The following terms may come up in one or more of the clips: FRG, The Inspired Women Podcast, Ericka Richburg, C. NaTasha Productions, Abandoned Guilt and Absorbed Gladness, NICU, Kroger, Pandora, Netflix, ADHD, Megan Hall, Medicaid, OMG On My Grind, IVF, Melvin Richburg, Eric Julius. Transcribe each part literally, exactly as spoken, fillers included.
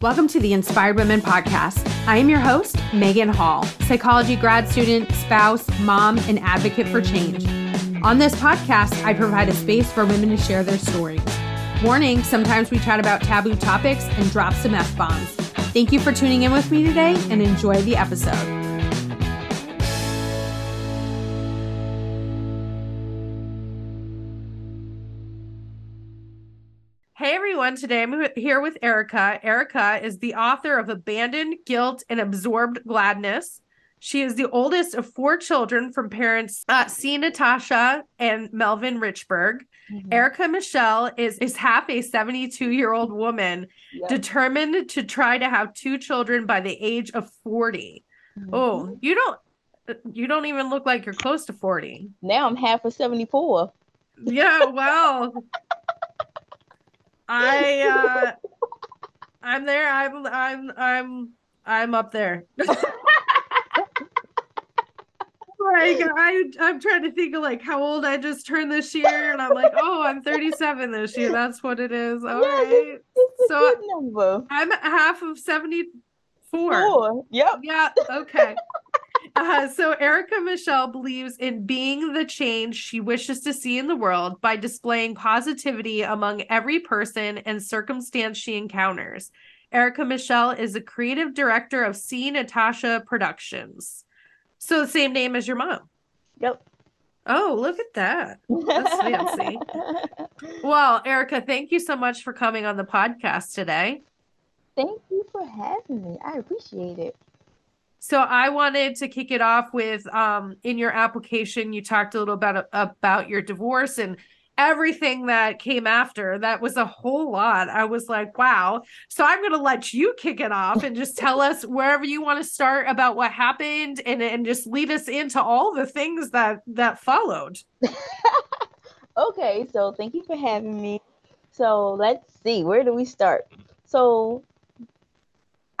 Welcome to the Inspired Women Podcast. I am your host, Megan Hall, psychology grad student, spouse, mom, and advocate for change. On this podcast, I provide a space for women to share their stories. Warning, sometimes we chat about taboo topics and drop some F-bombs. Thank you for tuning in with me today and enjoy the episode. Hey everyone, today I'm here with Ericka. Ericka is the author of Abandoned Guilt and Absorbed Gladness. She is the oldest of four children from parents uh, C. NaTasha and Melvin Richburg. Mm-hmm. Ericka Michelle is, is half a seventy-two-year-old woman, yep, determined to try to have two children by the age of forty. Mm-hmm. Oh, you don't you don't even look like you're close to forty. Now I'm half a seventy-four. Yeah, well... I, uh, I'm there. I'm, I'm, I'm, I'm up there. Like I, I'm trying to think of like how old I just turned this year, and I'm like, oh, I'm thirty-seven this year. That's what it is. All yeah, right. It's so number. I'm half of seventy-four. Four. Yep. Yeah. Okay. Uh, so Ericka Michelle believes in being the change she wishes to see in the world by displaying positivity among every person and circumstance she encounters. Ericka Michelle is a creative director of C. NaTasha Productions. So the same name as your mom. Yep. Oh, look at that. That's fancy. Well, Ericka, thank you so much for coming on the podcast today. Thank you for having me. I appreciate it. So I wanted to kick it off with, um, in your application, you talked a little about, about your divorce and everything that came after. That was a whole lot. I was like, wow. So I'm going to let you kick it off and just tell us wherever you want to start about what happened and, and just lead us into all the things that, that followed. Okay. So thank you for having me. So let's see, where do we start? So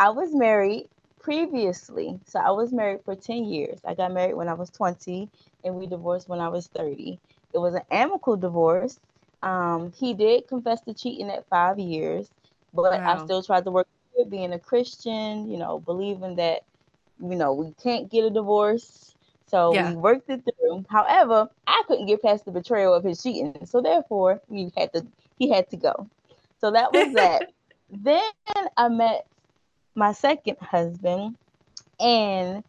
I was married previously. So I was married for ten years. I got married when I was twenty and we divorced when I was thirty. It was an amicable divorce. Um, he did confess to cheating at five years, but wow, I still tried to work through it, being a Christian, you know, believing that, you know, we can't get a divorce. So yeah, we worked it through. However, I couldn't get past the betrayal of his cheating. So therefore, we had to, he had to go. So that was that. Then I met my second husband, and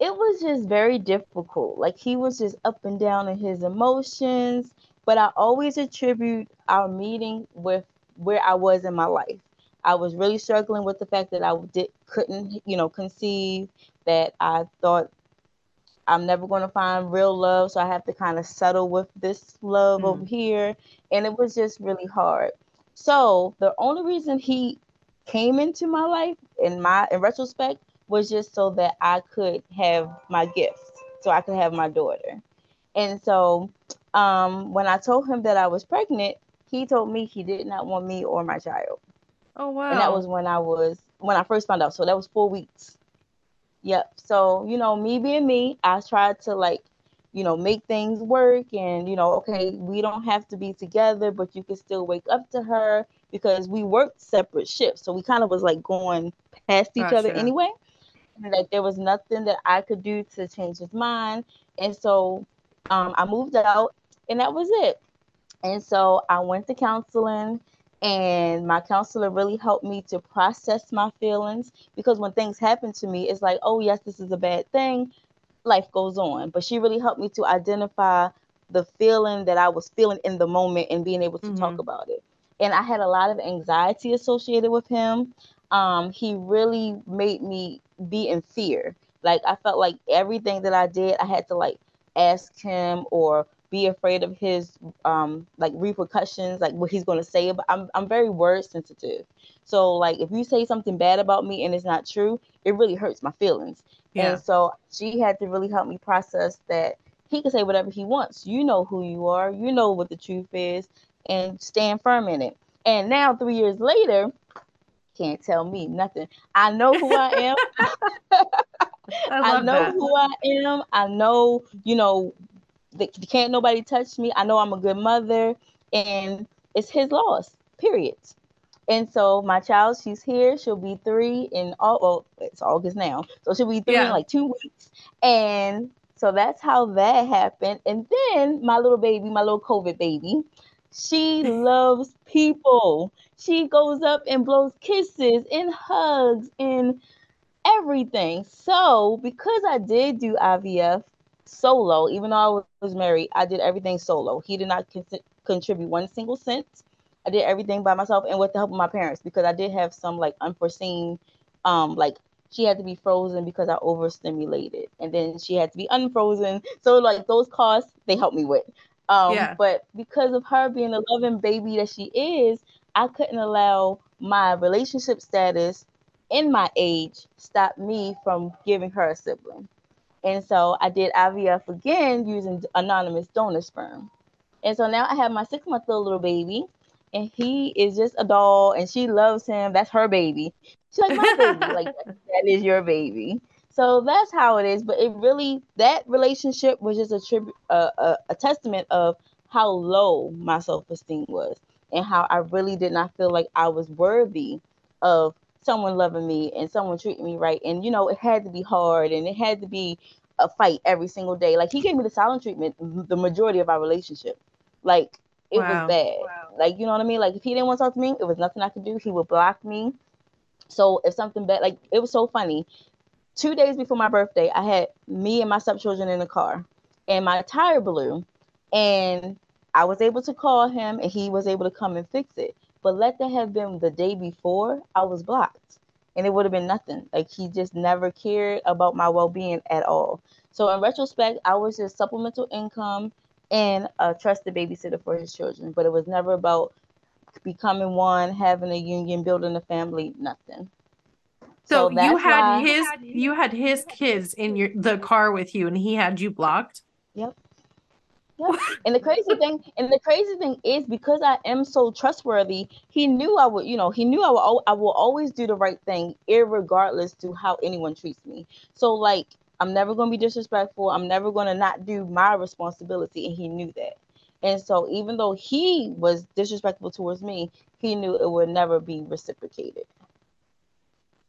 it was just very difficult. Like, he was just up and down in his emotions, but I always attribute our meeting with where I was in my life. I was really struggling with the fact that I did, couldn't, you know, conceive, that I thought I'm never going to find real love, so I have to kind of settle with this love mm. over here, and it was just really hard. So the only reason he came into my life in my in retrospect was just so that I could have my gifts, so I could have my daughter. And so um when I told him that I was pregnant, he told me he did not want me or my child. Oh wow. And that was when I was when I first found out. So that was four weeks. Yep. So, you know, me being me, I tried to, like, you know, make things work and, you know, okay, we don't have to be together, but you can still wake up to her, because we worked separate shifts. So we kind of was like going past each gotcha. Other anyway. And like, there was nothing that I could do to change his mind. And so um, I moved out, and that was it. And so I went to counseling, and my counselor really helped me to process my feelings, because when things happen to me, it's like, oh yes, this is a bad thing. Life goes on. But she really helped me to identify the feeling that I was feeling in the moment and being able to mm-hmm. talk about it. And I had a lot of anxiety associated with him. Um, he really made me be in fear. Like, I felt like everything that I did, I had to, like, ask him or be afraid of his, um, like, repercussions, like what he's going to say. But I'm, I'm very word sensitive. So, like, if you say something bad about me and it's not true, it really hurts my feelings. Yeah. And so she had to really help me process that he can say whatever he wants. You know who you are. You know what the truth is. And stand firm in it. And now, three years later, can't tell me nothing. I know who I am. I, I know that. who I am. I know, you know, that can't nobody touch me. I know I'm a good mother, and it's his loss, period. And so my child, she's here. She'll be three in all. Well, it's August now, so she'll be three yeah. in like two weeks. And so that's how that happened. And then my little baby, my little COVID baby, she loves people. She goes up and blows kisses and hugs and everything. So because I did do I V F solo, even though I was married, I did everything solo. He did not con- contribute one single cent. I did everything by myself and with the help of my parents, because I did have some like unforeseen, um, like she had to be frozen because I overstimulated, and then she had to be unfrozen. So like those costs, they helped me with. Um, yeah. But because of her being the loving baby that she is, I couldn't allow my relationship status and my age stop me from giving her a sibling. And so I did I V F again using anonymous donor sperm. And so now I have my six-month-old little baby. And he is just a doll, and she loves him. That's her baby. She's like, my baby. Like, that is your baby. So that's how it is. But it really, that relationship was just a, tribu- uh, a, a testament of how low my self-esteem was and how I really did not feel like I was worthy of someone loving me and someone treating me right. And, you know, it had to be hard, and it had to be a fight every single day. Like, he gave me the silent treatment the majority of our relationship. Like, it wow. was bad. Wow. Like, you know what I mean? Like, if he didn't want to talk to me, it was nothing I could do. He would block me. So if something bad, like, it was so funny. Two days before my birthday, I had me and my stepchildren in the car, and my tire blew, and I was able to call him, and he was able to come and fix it. But let that have been the day before, I was blocked, and it would have been nothing. Like, he just never cared about my well-being at all. So in retrospect, I was just supplemental income and a trusted babysitter for his children. But it was never about becoming one, having a union, building a family, nothing. So, so you had his you had his kids in your the car with you, and he had you blocked? Yep. Yep. And the crazy thing, and the crazy thing is, because I am so trustworthy, he knew I would, you know, he knew I would I will always do the right thing, irregardless to how anyone treats me. So like, I'm never going to be disrespectful. I'm never going to not do my responsibility. And he knew that. And so even though he was disrespectful towards me, he knew it would never be reciprocated.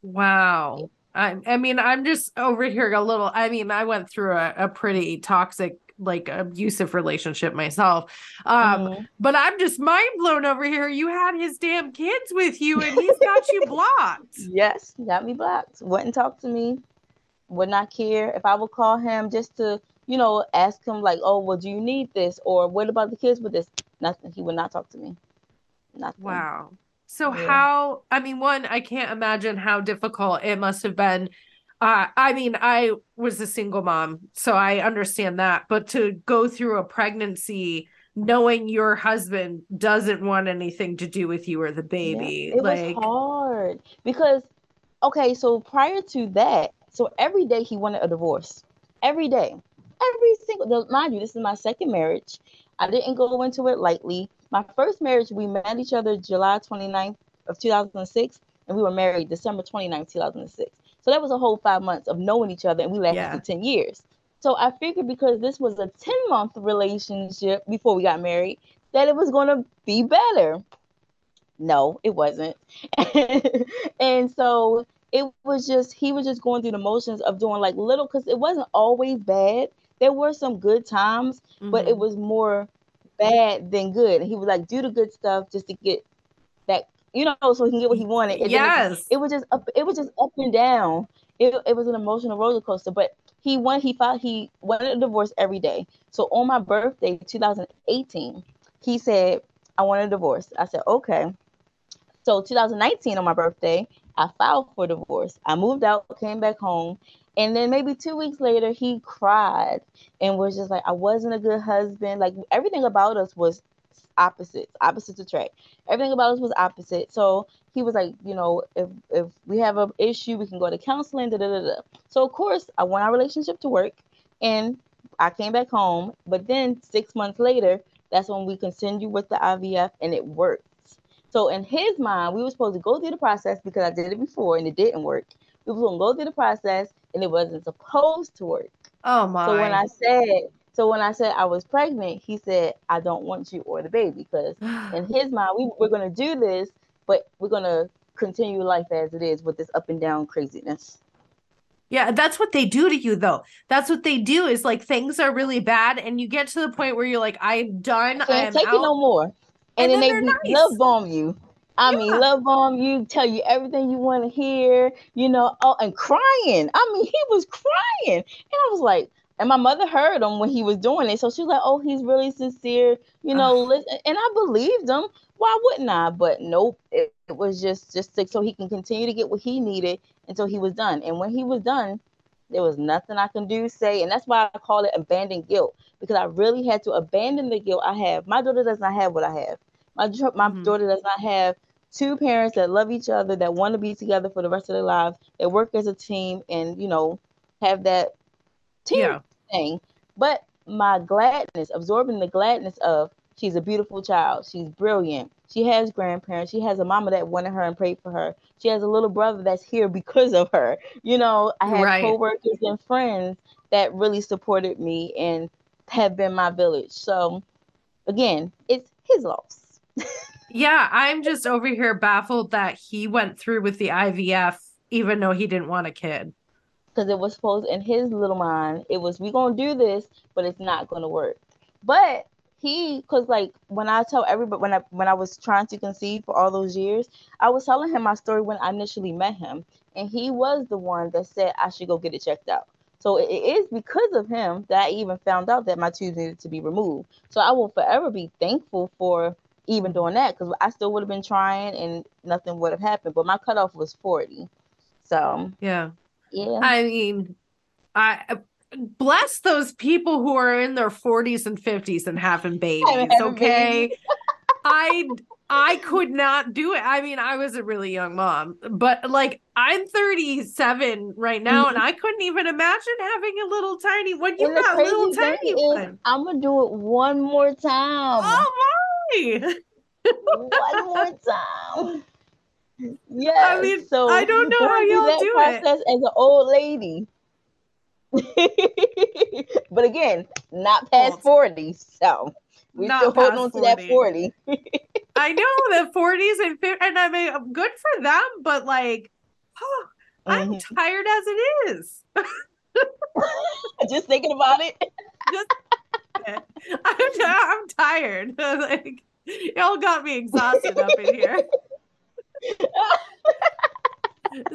Wow. I, I mean, I'm just over here a little. I mean, I went through a, a pretty toxic, like, abusive relationship myself. Um, mm-hmm. But I'm just mind blown over here. You had his damn kids with you, and he's got you blocked. Yes, got me blocked. Wouldn't talk to me. Would not care. If I would call him just to, you know, ask him like, oh, well, do you need this? Or what about the kids with this? Nothing. He would not talk to me. Nothing. Wow. So yeah. how, I mean, one, I can't imagine how difficult it must have been. Uh, I mean, I was a single mom, so I understand that. But to go through a pregnancy knowing your husband doesn't want anything to do with you or the baby. Yeah, it like, was hard. Because, okay, so prior to that, so every day he wanted a divorce, every day, every single, mind you, this is my second marriage. I didn't go into it lightly. My first marriage, we met each other July twenty-ninth of two thousand six, and we were married December twenty-ninth, two thousand six. So that was a whole five months of knowing each other, and we lasted yeah. for ten years. So I figured because this was a ten-month relationship before we got married, that it was going to be better. No, it wasn't. And so it was just, he was just going through the motions of doing like little, because it wasn't always bad. There were some good times, mm-hmm. but it was more bad than good. And he was like, do the good stuff just to get that, you know, so he can get what he wanted. And yes. It was just up, it was just up and down. It, it was an emotional roller coaster, but he won, he fought, he wanted a divorce every day. So on my birthday, two thousand eighteen, he said, I want a divorce. I said, okay. So two thousand nineteen on my birthday, I filed for divorce. I moved out, came back home. And then maybe two weeks later, he cried and was just like, I wasn't a good husband. Like, everything about us was opposites, opposites attract. Everything about us was opposite. So he was like, you know, if, if we have an issue, we can go to counseling, da, da, da, da. So, of course, I want our relationship to work. And I came back home. But then six months later, that's when we continued with the I V F, and it worked. So in his mind, we were supposed to go through the process because I did it before and it didn't work. We were going to go through the process and it wasn't supposed to work. Oh my. So when I said, so when I said I was pregnant, he said, I don't want you or the baby, because in his mind, we were going to do this but we're going to continue life as it is with this up and down craziness. Yeah, that's what they do to you, though. That's what they do, is like things are really bad and you get to the point where you're like, I'm done. I am take out. It no more. And, and then, then they nice. love bomb you. I yeah. mean, love bomb you, tell you everything you want to hear, you know, oh, and crying. I mean, he was crying. And I was like, and my mother heard him when he was doing it. So she was like, oh, he's really sincere, you know, listen. And I believed him. Why wouldn't I? But nope, it, it was just, just to, so he can continue to get what he needed until he was done. And when he was done, there was nothing I can do, say, and that's why I call it abandoned guilt, because I really had to abandon the guilt I have. My daughter does not have what I have. My, my mm-hmm. daughter does not have two parents that love each other, that want to be together for the rest of their lives, that work as a team and, you know, have that team yeah. thing. But my gladness, absorbing the gladness of, she's a beautiful child. She's brilliant. She has grandparents. She has a mama that wanted her and prayed for her. She has a little brother that's here because of her. You know, I had right. coworkers and friends that really supported me and have been my village. So again, it's his loss. Yeah, I'm just over here baffled that he went through with the I V F, even though he didn't want a kid. Because it was supposed, in his little mind, it was, we're going to do this, but it's not going to work. But he, because like when I tell everybody, when I when I was trying to conceive for all those years, I was telling him my story when I initially met him. And he was the one that said I should go get it checked out. So it is because of him that I even found out that my tubes needed to be removed. So I will forever be thankful for even doing that, because I still would have been trying and nothing would have happened. But my cutoff was forty. So, yeah, yeah. I mean, I... bless those people who are in their forties and fifties and having babies. Okay. I, I could not do it. I mean, I was a really young mom, but like I'm thirty-seven right now and I couldn't even imagine having a little tiny one. You got a little tiny one. I'm going to do it one more time. Oh my. One more time. Yeah. I mean, so I don't know how y'all do it as an old lady. But again, not past forty, so we still hold on to that forty. I know the forties and fifties, and I mean, good for them, but like, oh, I'm mm-hmm. tired as it is. Just thinking about it. Just, I'm, I'm tired. Like, y'all got me exhausted up in here.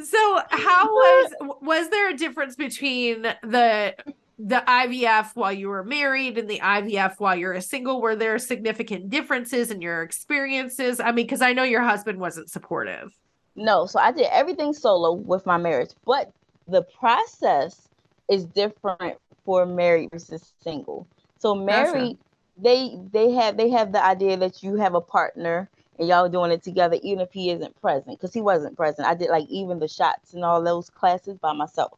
So how was, was there a difference between the, the I V F while you were married and the I V F while you're a single? Were there significant differences in your experiences? I mean, cause I know your husband wasn't supportive. No. So I did everything solo with my marriage, but the process is different for married versus single. So married, they, they have, they have the idea that you have a partner and y'all doing it together, even if he isn't present, because he wasn't present. I did like even the shots and all those classes by myself.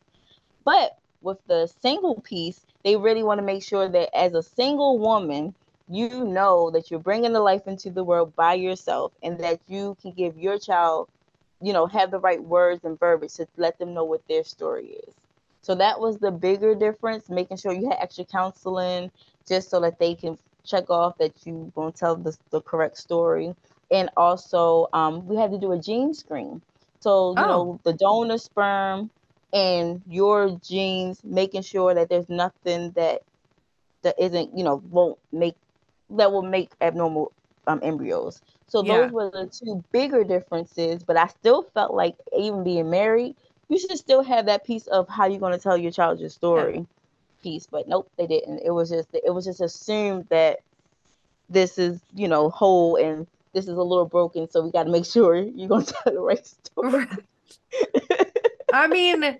But with the single piece, they really want to make sure that as a single woman, you know that you're bringing the life into the world by yourself and that you can give your child, you know, have the right words and verbiage to let them know what their story is. So that was the bigger difference, making sure you had extra counseling just so that they can check off that you're going to tell the, the correct story. And also, um, we had to do a gene screen. So, you oh. know, the donor sperm and your genes, making sure that there's nothing that that isn't, you know, won't make, that will make abnormal um, embryos. So yeah. those were the two bigger differences. But I still felt like even being married, you should still have that piece of how you're going to tell your child your story yeah. piece. But nope, they didn't. It was just, it was just assumed that this is, you know, whole and this is a little broken, so we got to make sure you're going to tell the right story. I mean,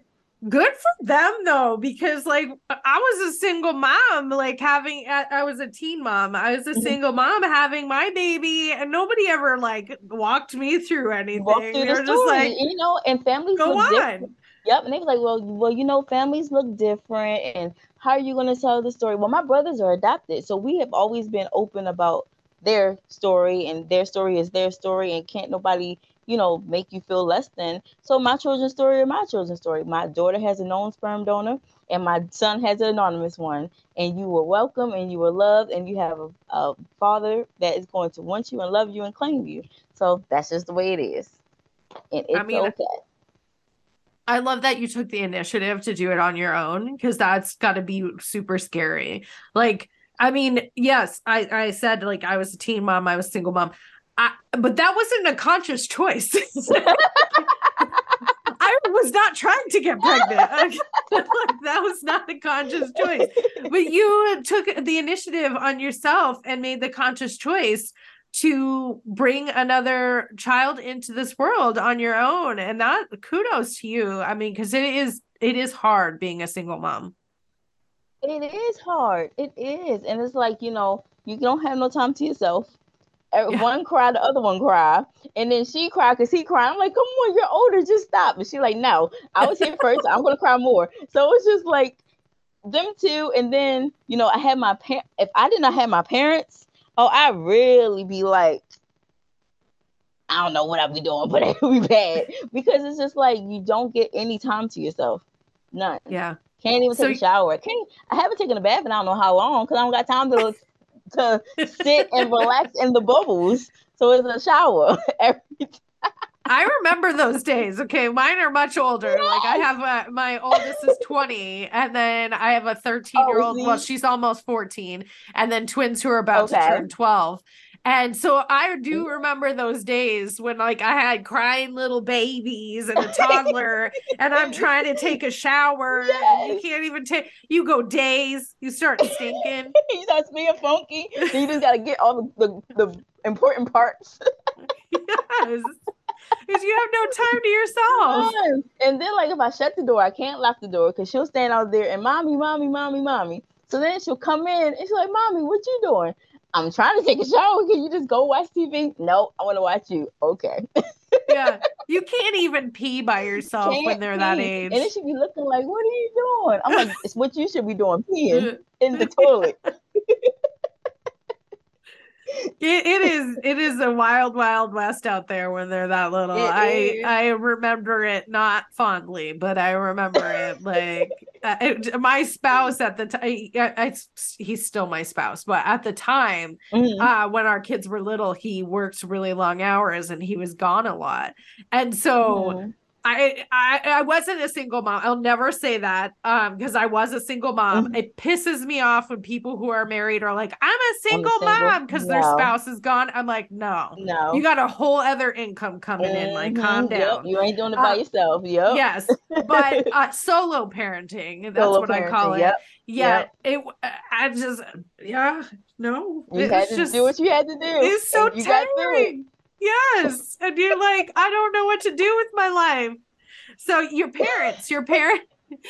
good for them, though, because, like, I was a single mom, like, having, I was a teen mom. I was a single mom having my baby, and nobody ever, like, walked me through anything. Walked through the story, just like, you know, and families go on. Different. Yep, and they were like, well, well, you know, families look different, and how are you going to tell the story? Well, my brothers are adopted, so we have always been open about their story, and their story is their story, and can't nobody you know, make you feel less than. So my children's story or my children's story. My daughter has a known sperm donor and my son has an anonymous one. And you were welcome and you were loved and you have a, a father that is going to want you and love you and claim you. So that's just the way it is. And it's I mean, okay. I love that you took the initiative to do it on your own, because that's got to be super scary. Like, I mean, yes, I, I said, like, I was a teen mom, I was a single mom, I, but that wasn't a conscious choice. I was not trying to get pregnant. Like, that was not a conscious choice. But you took the initiative on yourself and made the conscious choice to bring another child into this world on your own. And that, kudos to you. I mean, because it is, it is hard being a single mom. It is hard. It is. And it's like, you know, you don't have no time to yourself. Yeah. One cry, the other one cry. And then she cried because he cried. I'm like, come on, you're older. Just stop. And she's like, no, I was here first. I'm going to cry more. So it's just like them two. And then, you know, I had my parents. If I did not have my parents, oh, I really be like, I don't know what I'll be doing, but it would be bad. Because it's just like, you don't get any time to yourself. None. Yeah. Can't even so take a shower. Can't, I haven't taken a bath in I don't know how long, because I don't got time to to sit and relax in the bubbles. So it's a shower every time. I remember those days. Okay, mine are much older. No. Like I have a, my oldest is twenty, and then I have a thirteen-year-old. Oh, well, she's almost fourteen, and then twins who are about okay. to turn twelve. And so I do remember those days when, like, I had crying little babies and a toddler and I'm trying to take a shower. Yes. And you can't even take, you go days, you start stinking. You start smelling funky. So you just got to get all the, the, the important parts. Yes. Because you have no time to yourself. Yes. And then, like, if I shut the door, I can't lock the door because she'll stand out there and mommy, mommy, mommy, mommy. So then she'll come in and she's like, mommy, what you doing? I'm trying to take a shower. Can you just go watch T V? No, I want to watch you. Okay. Yeah. You can't even pee by yourself can't when they're pee. That age. And it should be looking like, what are you doing? I'm like, it's what you should be doing, peeing in the toilet. It, it is it is a wild, wild west out there when they're that little. It I is. I remember it not fondly, but I remember it like uh, it, my spouse at the time. He's still my spouse, but at the time mm-hmm. uh, when our kids were little, he worked really long hours and he was gone a lot, and so. Mm-hmm. I, I I wasn't a single mom. I'll never say that um, because I was a single mom. Mm-hmm. It pisses me off when people who are married are like, I'm a single, I'm a single. mom because no. their spouse is gone. I'm like, no, no, you got a whole other income coming mm-hmm. in. Like, calm yep. down. You ain't doing it by uh, yourself. Yep. Yes. But uh, solo parenting. That's solo what parenting, I call it. Yep. Yeah. Yep. It. I just, yeah, no. You had to just, do what you had to do. It's so tiring. Yes. And you're like, I don't know what to do with my life. So your parents, your parents,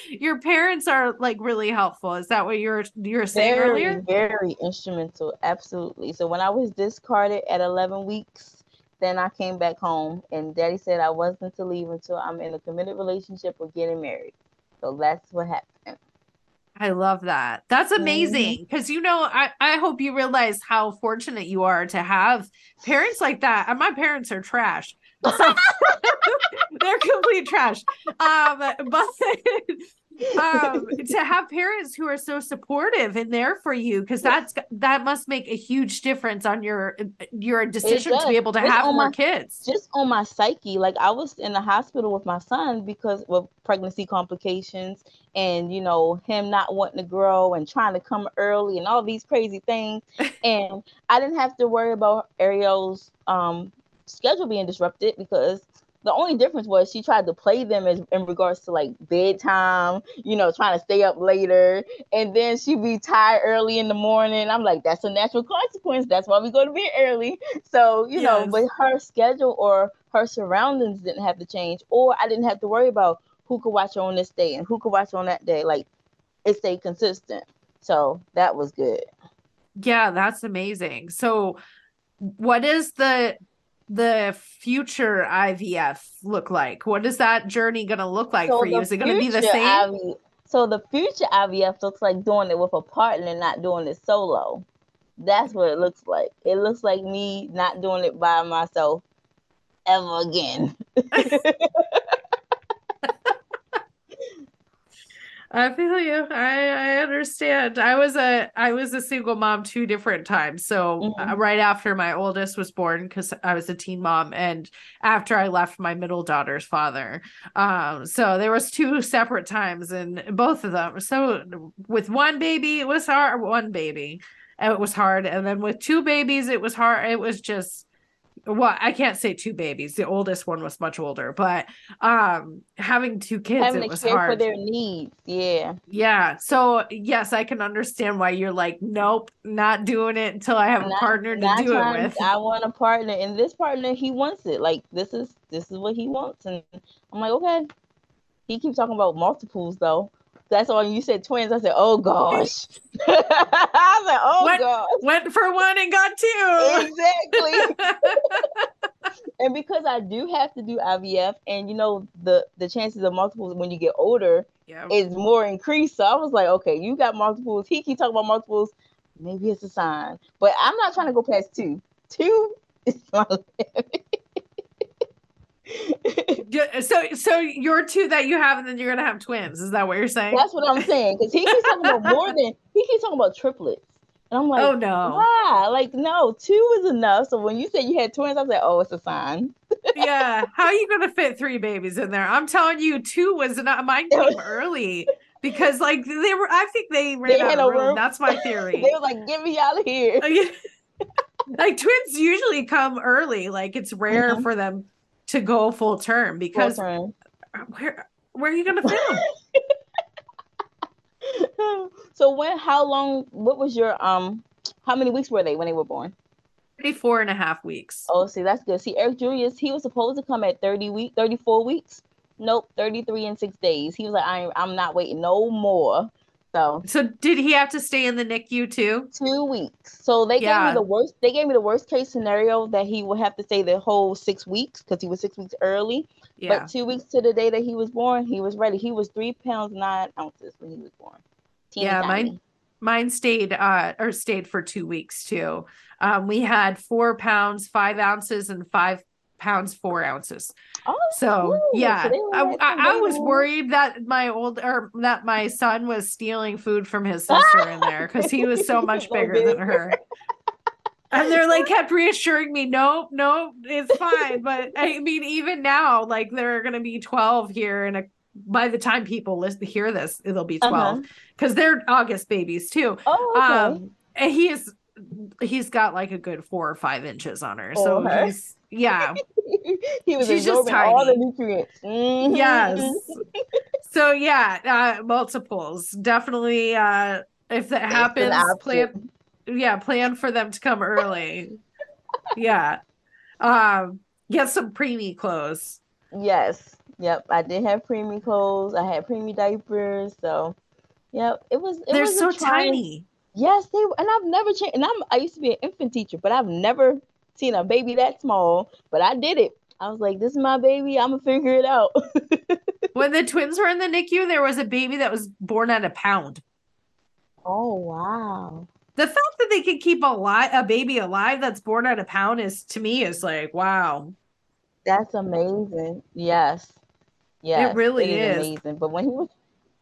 your parents are like really helpful. Is that what you're, you're saying very, earlier? Very instrumental. Absolutely. So when I was discarded at eleven weeks, then I came back home and daddy said I wasn't to leave until I'm in a committed relationship or getting married. So that's what happened. I love that. That's amazing. Because, mm-hmm. you know, I, I hope you realize how fortunate you are to have parents like that. And my parents are trash. So they're complete trash. Um, but um, to have parents who are so supportive and there for you, because that's that must make a huge difference on your your decision to be able to just have more my, kids. Just on my psyche. Like I was in the hospital with my son because of pregnancy complications. And, you know, him not wanting to grow and trying to come early and all these crazy things. And I didn't have to worry about Ariel's um, schedule being disrupted because the only difference was she tried to play them as, in regards to, like, bedtime, you know, trying to stay up later. And then she'd be tired early in the morning. I'm like, that's a natural consequence. That's why we go to bed early. So, you yes. know, but her schedule or her surroundings didn't have to change. Or I didn't have to worry about who could watch on this day and who could watch on that day. Like, it stayed consistent. So that was good. Yeah, that's amazing. So what is the the future I V F look like? What is that journey going to look like so for you? Is it going to be the same? I V, so the future I V F looks like doing it with a partner and not doing it solo. That's what it looks like. It looks like me not doing it by myself ever again. I feel you. I, I understand. I was a I was a single mom two different times. So mm-hmm. uh, right after my oldest was born, because I was a teen mom, and after I left my middle daughter's father. Um, so there was two separate times in both of them. So with one baby, it was hard. One baby, it was hard. And then with two babies, it was hard. It was just. Well, I can't say two babies. The oldest one was much older, but um, having two kids, having it was hard. For their needs, yeah, yeah. So yes, I can understand why you're like, nope, not doing it until I have not, a partner to do trying, it with. I want a partner, and this partner, he wants it. Like this is this is what he wants, and I'm like, okay. He keeps talking about multiples, though. That's all you said, twins. I said, oh gosh. I was like, oh went, gosh. Went for one and got two. Exactly. And because I do have to do I V F, and you know, the, the chances of multiples when you get older yeah. is more increased. So I was like, okay, you got multiples. He keeps talking about multiples. Maybe it's a sign. But I'm not trying to go past two. Two is my limit. so so you're two that you have, and then you're gonna have twins, is that what you're saying? That's what I'm saying, because he keeps talking about more than he keeps talking about triplets, and I'm like, oh no, why? Like, no, two is enough. So when you said you had twins, I was like, oh, it's a sign. Yeah, how are you gonna fit three babies in there? I'm telling you, two was not mine came early because like they were I think they ran they out of room. room That's my theory. They were like, get me out of here. Like twins usually come early, like it's rare mm-hmm. for them to go full term, because full term. where where are you gonna film? So when how long what was your um how many weeks were they when they were born? Thirty-four and a half weeks. Oh, see, that's good. See, Eric Julius, he was supposed to come at thirty week thirty-four weeks. Nope, thirty-three and six days. He was like, I I'm not waiting no more. So So did he have to stay in the N I C U too? Two weeks. So they yeah. gave me the worst they gave me the worst case scenario that he would have to stay the whole six weeks because he was six weeks early. Yeah. But two weeks to the day that he was born, he was ready. He was three pounds nine ounces when he was born. Teeny yeah, tiny. mine mine stayed uh or stayed for two weeks too. Um we had four pounds, five ounces, and five pounds four ounces. Oh, so ooh, yeah, so I, I, I was worried that my old or that my son was stealing food from his sister in there because he was so much bigger than her. And they're like kept reassuring me, nope, nope, it's fine. But I mean, even now, like there are gonna be twelve here, and by the time people listen hear this, it'll be twelve because uh-huh. they're August babies too. Oh, okay. um, and he is. He's got like a good four or five inches on her, oh, so her. He's, yeah, he was she's absorbing just all the nutrients. Mm-hmm. Yes, so yeah, uh, multiples definitely. Uh, if that it's happens, plan, yeah, plan for them to come early. Yeah, um, get some preemie clothes. Yes, yep, I did have preemie clothes. I had preemie diapers, so yeah, it was. It They're was so tiny. Yes, they and I've never changed. And I'm I used to be an infant teacher, but I've never seen a baby that small. But I did it. I was like, "This is my baby. I'm gonna figure it out." When the twins were in the N I C U, there was a baby that was born at a pound. Oh wow! The fact that they can keep a li- a baby alive that's born at a pound is to me is like wow. That's amazing. Yes, yes, it really it is, is amazing. But when he was.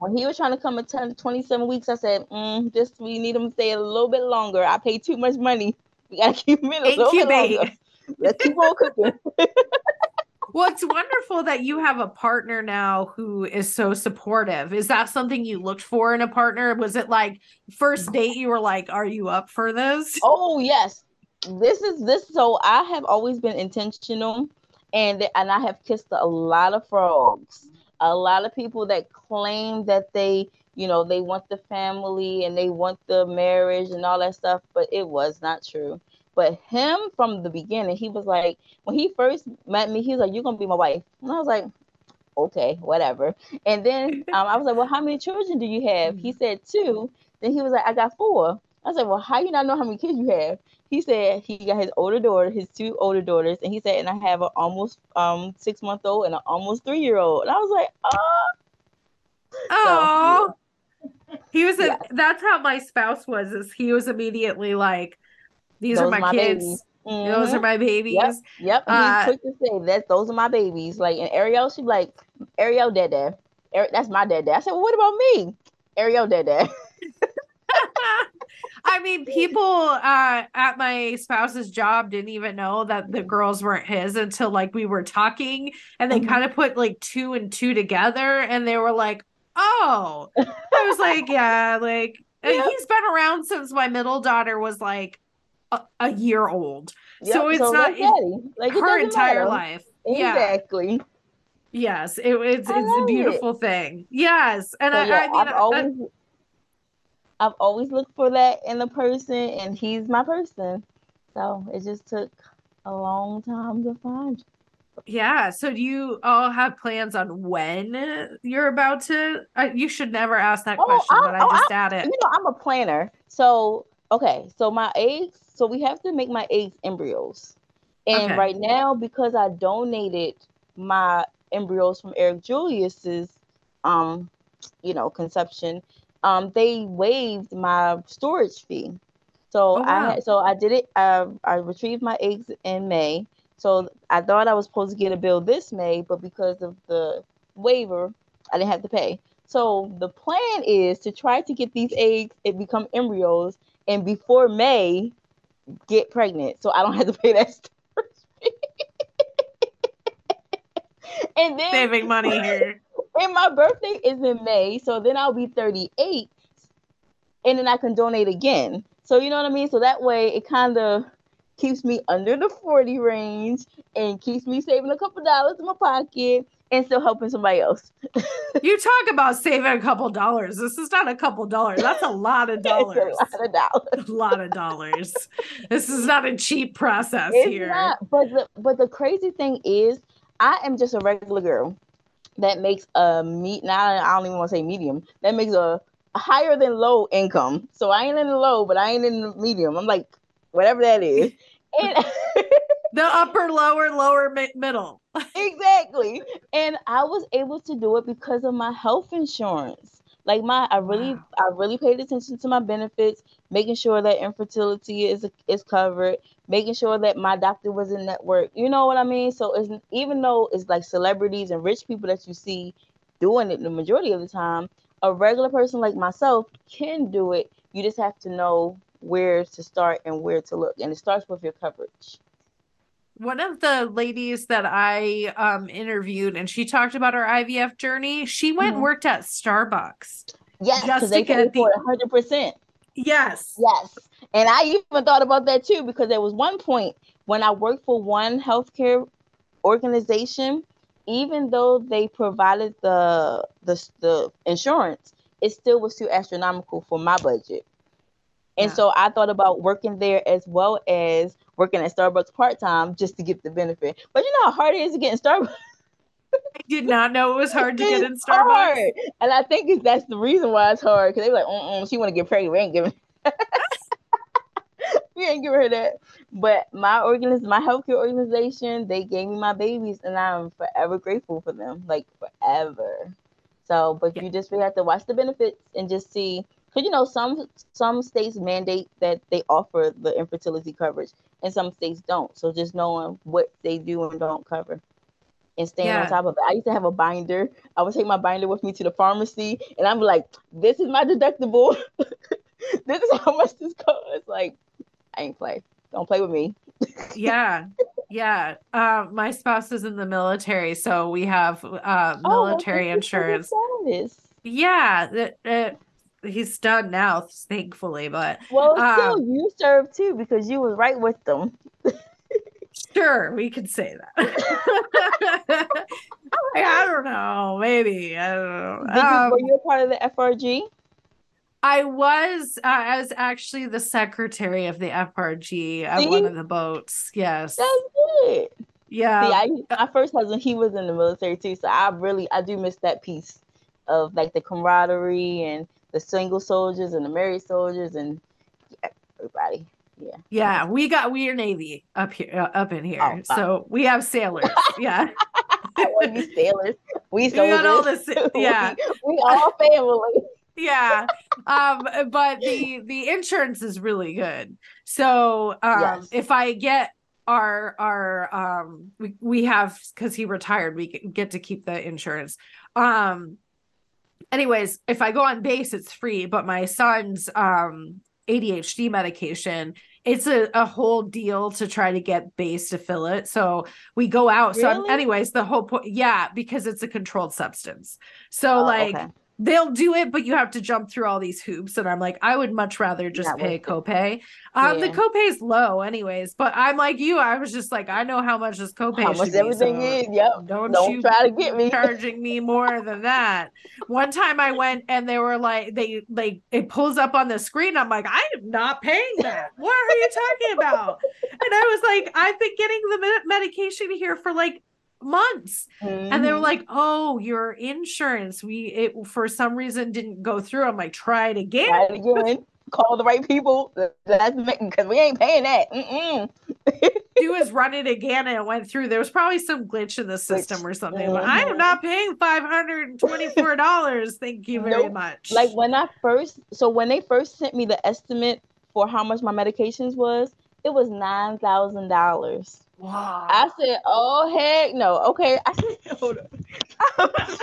When he was trying to come at twenty-seven weeks, I said, mm, "This we need him to stay a little bit longer. I pay too much money. We gotta keep him in a Incubate. little bit longer. Let's keep on cooking." Well, it's wonderful that you have a partner now who is so supportive. Is that something you looked for in a partner? Was it like first date? You were like, "Are you up for this?" Oh yes, this is this. So I have always been intentional, and and I have kissed a lot of frogs. A lot of people that claim that they, you know, they want the family and they want the marriage and all that stuff, but it was not true. But him from the beginning, he was like, when he first met me, he was like, "You're gonna be my wife," and I was like, "Okay, whatever." And then um, I was like, "Well, how many children do you have?" He said two. Then he was like, "I got four." I said, "Well, how you not know how many kids you have?" He said he got his older daughter, his two older daughters, and he said, "And I have an almost um six month old and an almost three year old." And I was like, "Oh, oh." So, yeah. He was. A, yeah. That's how my spouse was. Is he was immediately like, "These Those are my, my kids. Babies. Mm-hmm. Those are my babies. Yep. yep. Uh, He's quick to say that those are my babies. Like, and Ariel, she'd be like, Ariel, dad, dad. Ari- that's my dad, dad. I said, well, what about me? Ariel, dad, dad. I mean, people uh, at my spouse's job didn't even know that the girls weren't his until like we were talking, and they mm-hmm. kind of put like two and two together, and they were like, oh, I was like, yeah, like yep. he's been around since my middle daughter was like a, a year old. Yep. So it's so not it, like her entire matter. life. Exactly. Yeah. Yes. It, it's, it's a beautiful it. thing. Yes. And so, I, yeah, I mean, I've always... I, I've always looked for that in the person, and he's my person. So it just took a long time to find you. Yeah. So do you all have plans on when you're about to? Uh, you should never ask that oh, question, I'm, but I just oh, add it. You know, I'm a planner. So, okay. So my eggs, so we have to make my eggs embryos. And okay. right now, because I donated my embryos from Eric Julius's, um, you know, conception, Um, they waived my storage fee. So oh, wow. I so I did it. I, I retrieved my eggs in May. So I thought I was supposed to get a bill this May, but because of the waiver, I didn't have to pay. So the plan is to try to get these eggs and become embryos, and before May, get pregnant. So I don't have to pay that storage fee. And then saving money here. And my birthday is in May, so then I'll be thirty-eight, and then I can donate again. So you know what I mean? So that way it kind of keeps me under the forty range and keeps me saving a couple dollars in my pocket and still helping somebody else. You talk about saving a couple dollars. This is not a couple dollars. That's a lot of dollars. It's a lot of dollars. A lot of dollars. This is not a cheap process it's here. Not, but the, but the crazy thing is, I am just a regular girl. That makes a meet. Now I don't even want to say medium. That makes a higher than low income. So I ain't in the low, but I ain't in the medium. I'm like whatever that is. And the upper, lower, lower, middle. Exactly. And I was able to do it because of my health insurance. Like my, I really, wow. I really paid attention to my benefits, making sure that infertility is is covered, making sure that my doctor was in network. You know what I mean? So it's, even though it's like celebrities and rich people that you see doing it the majority of the time, a regular person like myself can do it. You just have to know where to start and where to look. And it starts with your coverage. One of the ladies that I um, interviewed, and she talked about her I V F journey, she went mm-hmm. and worked at Starbucks. Yes, because they paid for it one hundred percent. Yes. Yes. And I even thought about that too, because there was one point when I worked for one healthcare organization, even though they provided the the, the insurance, it still was too astronomical for my budget. And yeah. so I thought about working there as well as working at Starbucks part-time just to get the benefit. But you know how hard it is to get in Starbucks? I did not know it was hard to get in Starbucks. Hard. And I think it's, that's the reason why it's hard, because they were like, mm-mm, she want to get pregnant. We ain't giving we ain't giving her that. But my organiz- my healthcare organization, they gave me my babies, and I'm forever grateful for them, like forever. So, but yeah. you just really have to watch the benefits and just see, because, you know, some some states mandate that they offer the infertility coverage, and some states don't. So just knowing what they do and don't cover. And staying yeah. on top of it. I used to have a binder. I would take my binder with me to the pharmacy, and I'm like, "This is my deductible. This is how much this costs." Like, I ain't play. Don't play with me. yeah, yeah. Uh, my spouse is in the military, so we have uh, military oh, insurance. Yeah, it, it, he's done now, thankfully. But well, still, um, you served too because you was right with them. Sure, we could say that. Like, I don't know. Maybe. I don't know. Did you, um, were you a part of the F R G? I was. Uh, I was actually the secretary of the F R G at See? one of the boats. Yes. That's good. Yeah. See, I, my first husband, he was in the military too. So I really, I do miss that piece of like the camaraderie and the single soldiers and the married soldiers and everybody. Yeah. yeah, we got we're Navy up here, uh, up in here. Oh, so we have sailors. Yeah, I want you sailors. We, we got all this. Yeah, we, we all family. Yeah, Um, but the the insurance is really good. So um, yes. if I get our our um, we we have, because he retired, we get to keep the insurance. Um, anyways, if I go on base, it's free. But my son's um, A D H D medication, it's a, a whole deal to try to get base to fill it. So we go out. Really? So I'm, anyways, the whole point. Yeah. Because it's a controlled substance. So oh, like okay. they'll do it, but you have to jump through all these hoops. And I'm like, I would much rather just that pay a copay. Um, yeah. The copay is low anyways, but I'm like you, I was just like, I know how much this copay how much be, everything so is. Yep. Don't, don't you try to get me charging me more than that. One time I went and they were like, they like, it pulls up on the screen. I'm like, I am not paying that. What are you talking about? And I was like, I've been getting the med- medication here for like months. Mm-hmm. And they were like, oh, your insurance, we it for some reason didn't go through. I'm like, try it again. Try it again. Call the right people. That's because we ain't paying that. Mm-mm. Do is run it again, and it went through. There was probably some glitch in the system or something. Mm-hmm. But I am not paying five hundred twenty-four dollars. Thank you very nope. much. Like when I first, so when they first sent me the estimate for how much my medications was, it was nine thousand dollars. Wow. I said, oh, heck no. Okay. I said, hold on. I was,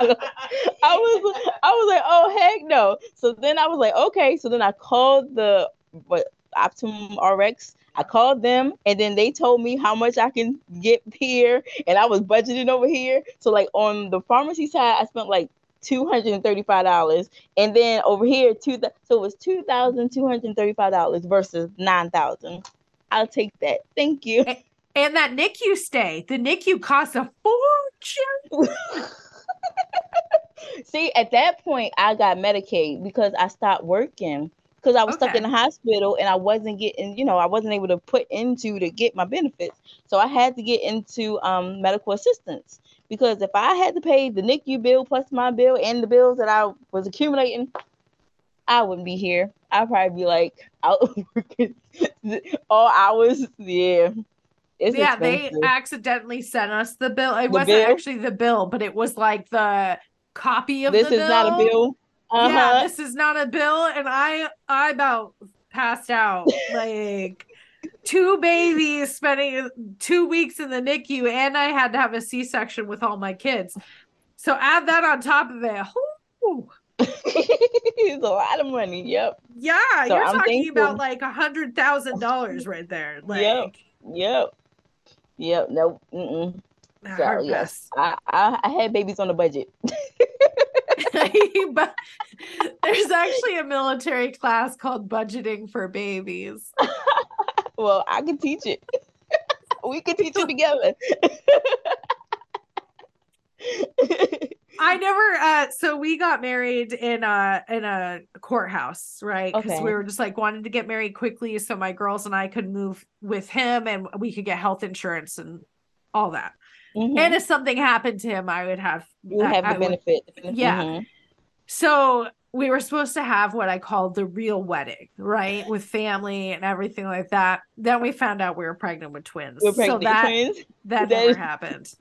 I was, I was like, oh, heck no. So then I was like, okay. So then I called the what Optimum R X. I called them, and then they told me how much I can get here, and I was budgeting over here. So like on the pharmacy side, I spent like two hundred thirty-five dollars, and then over here, two. Th- so it was two thousand two hundred thirty-five dollars versus nine thousand dollars. I'll take that. Thank you. And, and that NICU stay. The NICU costs a fortune. See, at that point, I got Medicaid because I stopped working because I was okay. stuck in the hospital and I wasn't getting, you know, I wasn't able to put into to get my benefits. So I had to get into um, medical assistance because if I had to pay the NICU bill plus my bill and the bills that I was accumulating, I wouldn't be here. I'd probably be like out working all hours. Yeah. It's yeah, expensive. They accidentally sent us the bill. It the wasn't bill? actually the bill, but it was like the copy of this the bill. This is not a bill. Uh-huh. Yeah, this is not a bill. And I, I about passed out. Like two babies spending two weeks in the NICU, and I had to have a C-section with all my kids. So add that on top of it. Ooh. It's a lot of money. Yep. Yeah, so you're I'm talking thankful. About like a hundred thousand dollars right there. Like, yep. Yep. Yep. Nope. Mm-mm. So yes, I, I I had babies on the budget. But there's actually a military class called budgeting for babies. Well, I can teach it. We can teach it together. I never, uh, so we got married in a, in a courthouse, right? Because okay. we were just like wanted to get married quickly so my girls and I could move with him and we could get health insurance and all that. Mm-hmm. And if something happened to him, I would have, you have I, the I benefit. Would, yeah. Mm-hmm. So we were supposed to have what I call the real wedding, right? With family and everything like that. Then we found out we were pregnant with twins. We're pregnant so that, twins? That, that never is- happened.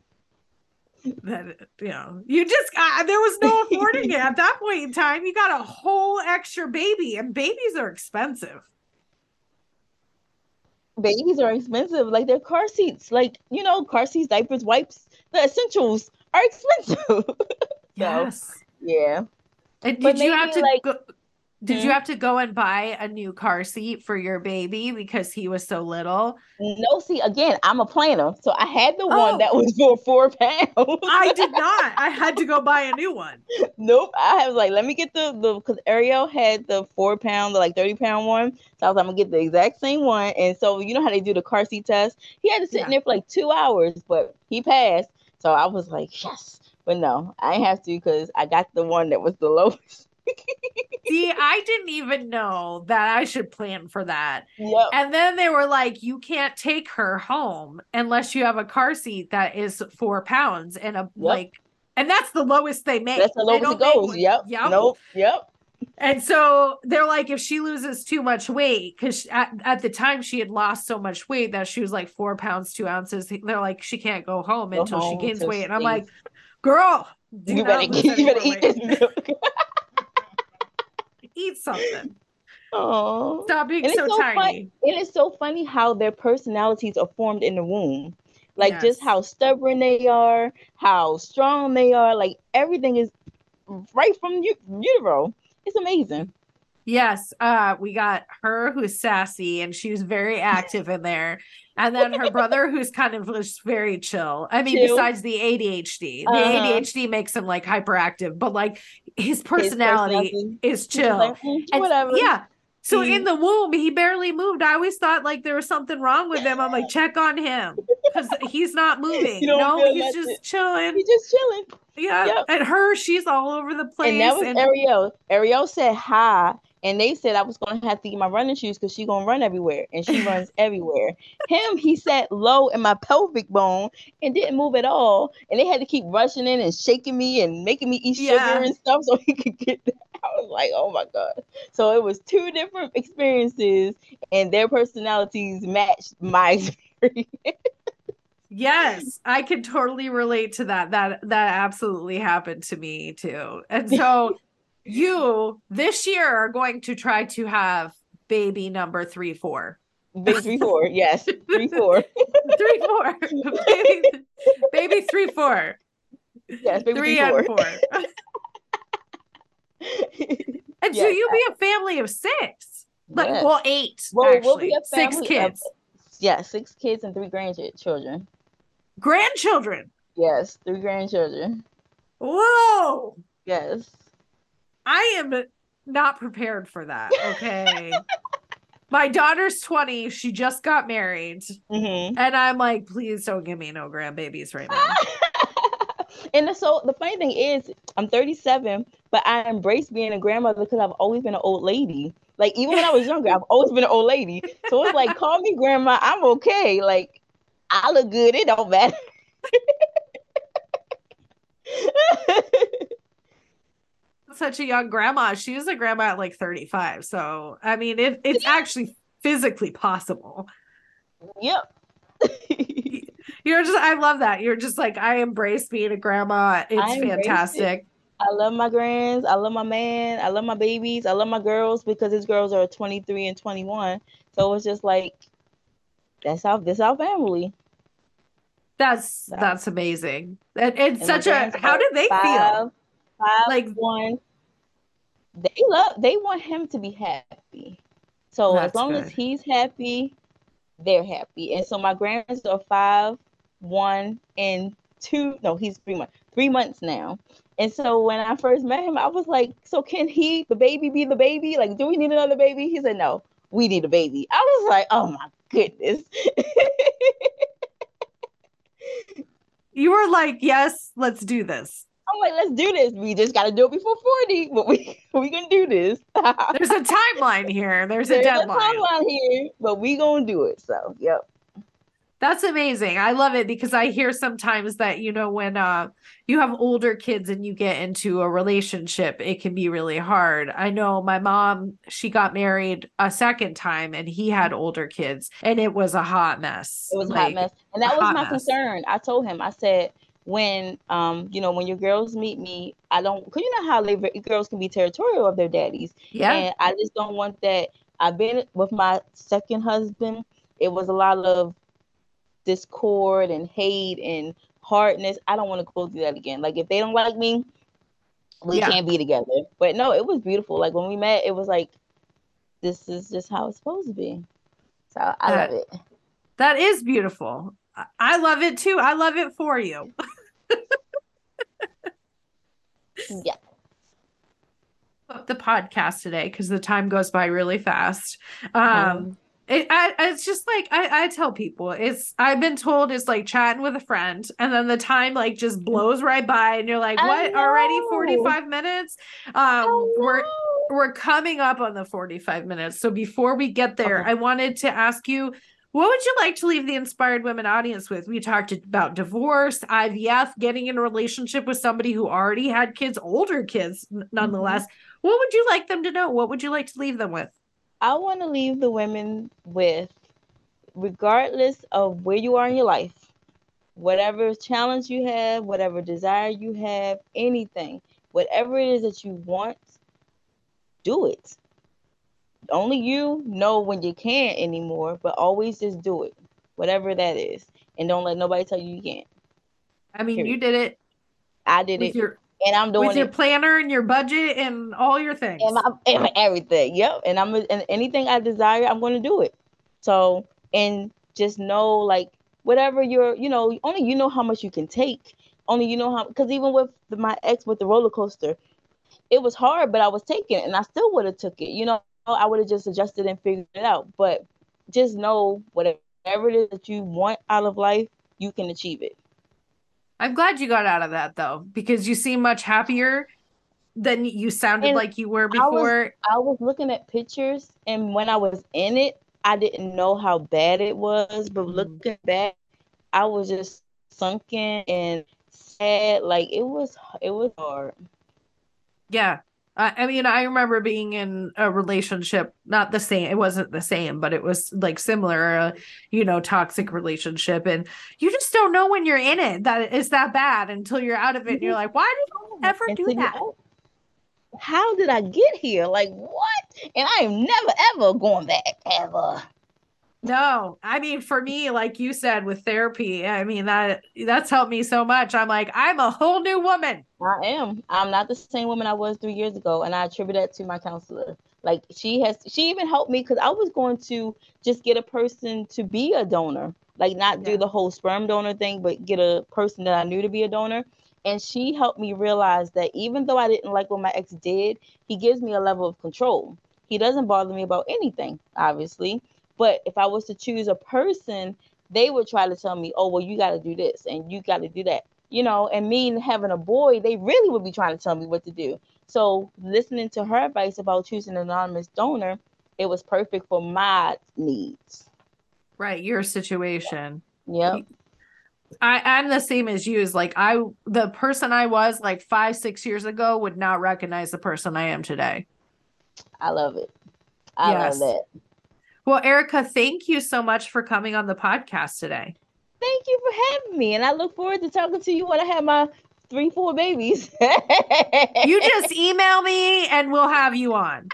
That you know, you just uh, there was no affording it at that point in time. You got a whole extra baby, and babies are expensive. Babies are expensive, like their car seats, like you know, car seats, diapers, wipes, the essentials are expensive. Yes, so, yeah. And did you have to like, go, did mm-hmm. you have to go and buy a new car seat for your baby because he was so little? No, see, again, I'm a planner, so I had the one oh. that was for four pounds. I did not. I had to go buy a new one. Nope. I was like, let me get the the because Ariel had the four pound, the like thirty pound one, so I was like, I'm gonna get the exact same one. And so you know how they do the car seat test? He had to sit yeah. in there for like two hours, but he passed. So I was like, yes, but no, I didn't have to because I got the one that was the lowest. See, I didn't even know that I should plan for that. Yep. And then they were like, you can't take her home unless you have a car seat that is four pounds and a yep. like, and that's the lowest they make. That's the lowest it goes. Yep. Yep. Nope. Yep. And so they're like, if she loses too much weight, because at, at the time she had lost so much weight that she was like four pounds, two ounces. They're like, she can't go home go until home she gains weight. And I'm like, girl, you better, you better eat this milk. something. Oh, stop being so, so tiny. Fun- and it's so funny how their personalities are formed in the womb. Like yes. just how stubborn they are, how strong they are. Like everything is right from u- utero. It's amazing. Yes. Uh, we got her who's sassy and she was very active in there. And then her brother who's kind of just very chill. I mean, chill. Besides the A D H D, the uh-huh. A D H D makes him like hyperactive, but like his personality, his personality. is chill. Like, mm, whatever. And, yeah. So in the womb, he barely moved. I always thought like there was something wrong with him. I'm like, check on him because he's not moving. No, he's just it. chilling. He's just chilling. Yeah. Yep. And her, she's all over the place. And that was and- Ariel. Ariel said hi. And they said I was going to have to get my running shoes because she's going to run everywhere. And she runs everywhere. Him, he sat low in my pelvic bone and didn't move at all. And they had to keep rushing in and shaking me and making me eat yeah. sugar and stuff so he could get that. I was like, oh, my God. So it was two different experiences and their personalities matched my experience. Yes, I could totally relate to that. That that absolutely happened to me, too. And so... You this year are going to try to have baby number three, four. Baby three, four. Yes. Three, four. three, four. Baby, baby three, four. Yes, baby three, three and four. four. And yes, so you'll be a family of six. Like, yes. well, eight. Well, actually. We'll be a family six kids. Of, yeah, six kids and three grandchildren. Grandchildren. Yes, three grandchildren. Whoa. Yes. I am not prepared for that. Okay. My daughter's twenty. She just got married. Mm-hmm. And I'm like, please don't give me no grandbabies right now. And so the funny thing is, I'm thirty-seven, but I embrace being a grandmother because I've always been an old lady. Like, even when I was younger, I've always been an old lady. So it's like, call me grandma. I'm okay. Like, I look good. It don't matter. Such a young grandma. She was a grandma at like thirty-five. So I mean, it, it's actually physically possible. Yep. You're just, I love that. You're just like, I embrace being a grandma. It's I fantastic. It. I love my grands. I love my man. I love my babies. I love my girls because his girls are twenty-three and twenty-one. So it's just like, that's our, that's our family. That's, so, that's amazing. And, and, and such a, how did they five, feel? Five, like one, they love. They want him to be happy. So as long good. as he's happy, they're happy. And so my grandsons are five, one, and two. No, he's three months. Three months now. And so when I first met him, I was like, "So can he, the baby, be the baby? Like, do we need another baby?" He said, "No, we need a baby." I was like, "Oh my goodness." You were like, "Yes, let's do this." I'm like, let's do this. We just got to do it before forty, but we we gonna do this. There's a timeline here. There's, There's a deadline. A timeline here, but we gonna do it. So, yep. That's amazing. I love it because I hear sometimes that, you know, when uh, you have older kids and you get into a relationship, it can be really hard. I know my mom, she got married a second time and he had older kids and it was a hot mess. It was like, a hot mess. And that was my mess. concern. I told him, I said, when, um, you know, when your girls meet me, I don't, because you know how they, girls can be territorial of their daddies. Yeah. And I just don't want that. I've been with my second husband. It was a lot of discord and hate and hardness. I don't want to go through that again. Like, if they don't like me, we yeah. can't be together. But no, it was beautiful. Like, when we met, it was like, this is just how it's supposed to be. So I that, love it. That is beautiful. I love it, too. I love it for you. Yeah. The podcast today, because the time goes by really fast. Um, um it, I, it's just like I, I tell people, it's I've been told it's like chatting with a friend and then the time like just blows right by and you're like, what? Already forty-five minutes? Um, we're we're coming up on the forty-five minutes. So before we get there, okay. I wanted to ask you, what would you like to leave the Inspired Women audience with? We talked about divorce, I V F, getting in a relationship with somebody who already had kids, older kids, nonetheless. Mm-hmm. What would you like them to know? What would you like to leave them with? I want to leave the women with, regardless of where you are in your life, whatever challenge you have, whatever desire you have, anything, whatever it is that you want, do it. only you know when you can't anymore, but always just do it, whatever that is. And don't let nobody tell you you can't. I mean, period. You did it. I did it. Your, and I'm doing it. With your it. planner and your budget and all your things. And, my, and my everything. Yep. And I'm and anything I desire, I'm going to do it. So, and just know, like, whatever you're, you know, only you know how much you can take. Only you know how, because even with the, my ex with the roller coaster, it was hard, but I was taking it, and I still would have took it. You know, I would have just adjusted and figured it out. But just know whatever, whatever it is that you want out of life, you can achieve it. I'm glad you got out of that, though, because you seem much happier than you sounded and like you were before. I was, I was looking at pictures, and when I was in it, I didn't know how bad it was. But looking back, I was just sunken and sad. Like, it was, it was hard. Yeah. I, I mean, I remember being in a relationship, not the same. It wasn't the same, but it was like similar, uh, you know, toxic relationship. And you just don't know when you're in it that it's that bad until you're out of it. And you're like, why did I ever do that? How did I get here? Like, what? And I am never, ever going back, ever. No, I mean, for me, like you said, with therapy, I mean, that that's helped me so much. I'm like, I'm a whole new woman. I am. I'm not the same woman I was three years ago. And I attribute that to my counselor. Like, she has, she even helped me because I was going to just get a person to be a donor, like not yeah. do the whole sperm donor thing, but get a person that I knew to be a donor. And she helped me realize that even though I didn't like what my ex did, he gives me a level of control. He doesn't bother me about anything, obviously. But if I was to choose a person, they would try to tell me, oh, well, you got to do this and you got to do that. You know, and me having a boy, they really would be trying to tell me what to do. So listening to her advice about choosing an anonymous donor, it was perfect for my needs. Right. Your situation. Yeah. Yep. I, I'm the same as you. Is like I the person I was like five, six years ago would not recognize the person I am today. I love it. I yes. love that. Well, Ericka, thank you so much for coming on the podcast today. Thank you for having me. And I look forward to talking to you when I have my three, four babies. You just email me and we'll have you on.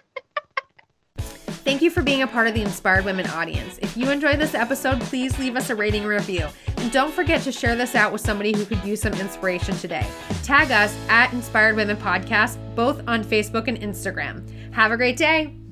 Thank you for being a part of the Inspired Women audience. If you enjoyed this episode, please leave us a rating and review. And don't forget to share this out with somebody who could use some inspiration today. Tag us at Inspired Women Podcast, both on Facebook and Instagram. Have a great day.